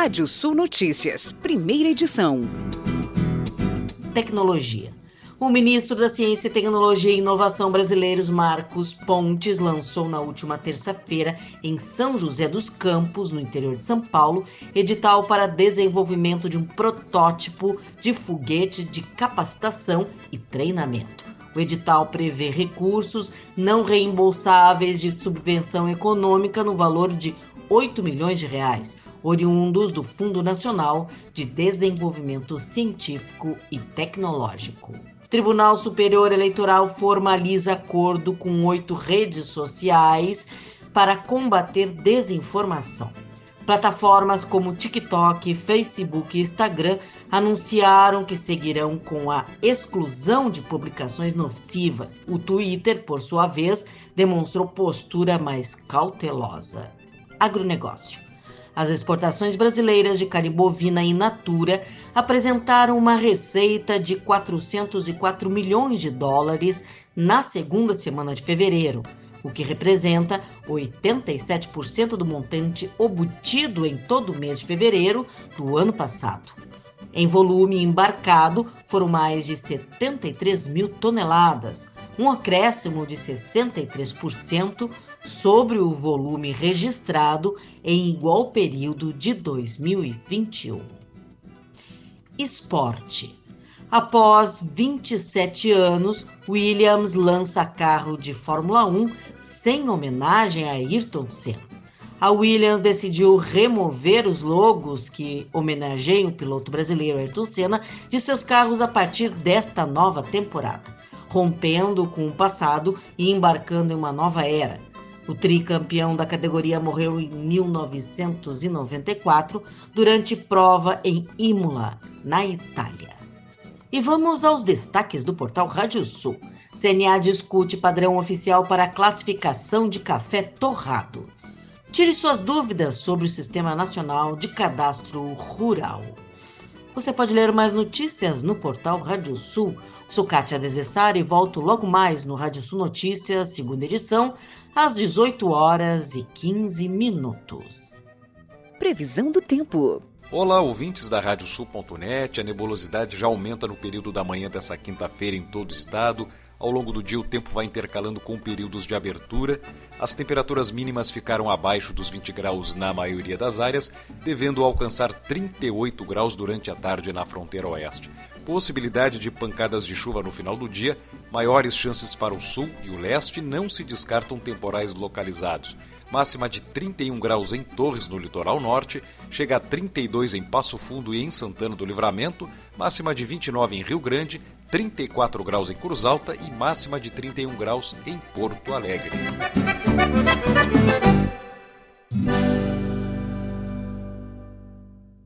Rádio Sul Notícias, primeira edição. Tecnologia. O ministro da Ciência, Tecnologia e Inovação brasileiros, Marcos Pontes, lançou na última terça-feira, em São José dos Campos, no interior de São Paulo, edital para desenvolvimento de um protótipo de foguete de capacitação e treinamento. O edital prevê recursos não reembolsáveis de subvenção econômica no valor de R$ 8 milhões, oriundos do Fundo Nacional de Desenvolvimento Científico e Tecnológico. Tribunal Superior Eleitoral formaliza acordo com 8 redes sociais para combater desinformação. Plataformas como TikTok, Facebook e Instagram anunciaram que seguirão com a exclusão de publicações nocivas. O Twitter, por sua vez, demonstrou postura mais cautelosa. Agronegócio. As exportações brasileiras de carne bovina in natura apresentaram uma receita de US$ 404 milhões na segunda semana de fevereiro, o que representa 87% do montante obtido em todo o mês de fevereiro do ano passado. Em volume embarcado, foram mais de 73 mil toneladas, um acréscimo de 63% sobre o volume registrado em igual período de 2021. Esporte. Após 27 anos, Williams lança carro de Fórmula 1 sem homenagem a Ayrton Senna. A Williams decidiu remover os logos que homenageiam o piloto brasileiro Ayrton Senna de seus carros a partir desta nova temporada, rompendo com o passado e embarcando em uma nova era. O tricampeão da categoria morreu em 1994 durante prova em Imola, na Itália. E vamos aos destaques do portal Rádio Sul. CNA discute padrão oficial para a classificação de café torrado. Tire suas dúvidas sobre o Sistema Nacional de Cadastro Rural. Você pode ler mais notícias no portal Rádio Sul. Sou Kátia e volto logo mais no Rádio Sul Notícias, segunda edição, às 18h15. Previsão do tempo. Olá, ouvintes da radiosul.net. A nebulosidade já aumenta no período da manhã dessa quinta-feira em todo o estado. Ao longo do dia, o tempo vai intercalando com períodos de abertura. As temperaturas mínimas ficaram abaixo dos 20 graus na maioria das áreas, devendo alcançar 38 graus durante a tarde na fronteira oeste. Possibilidade de pancadas de chuva no final do dia, maiores chances para o sul e o leste, não se descartam temporais localizados. Máxima de 31 graus em Torres, no litoral norte, chega a 32 em Passo Fundo e em Santana do Livramento, máxima de 29 em Rio Grande, 34 graus em Cruz Alta e máxima de 31 graus em Porto Alegre.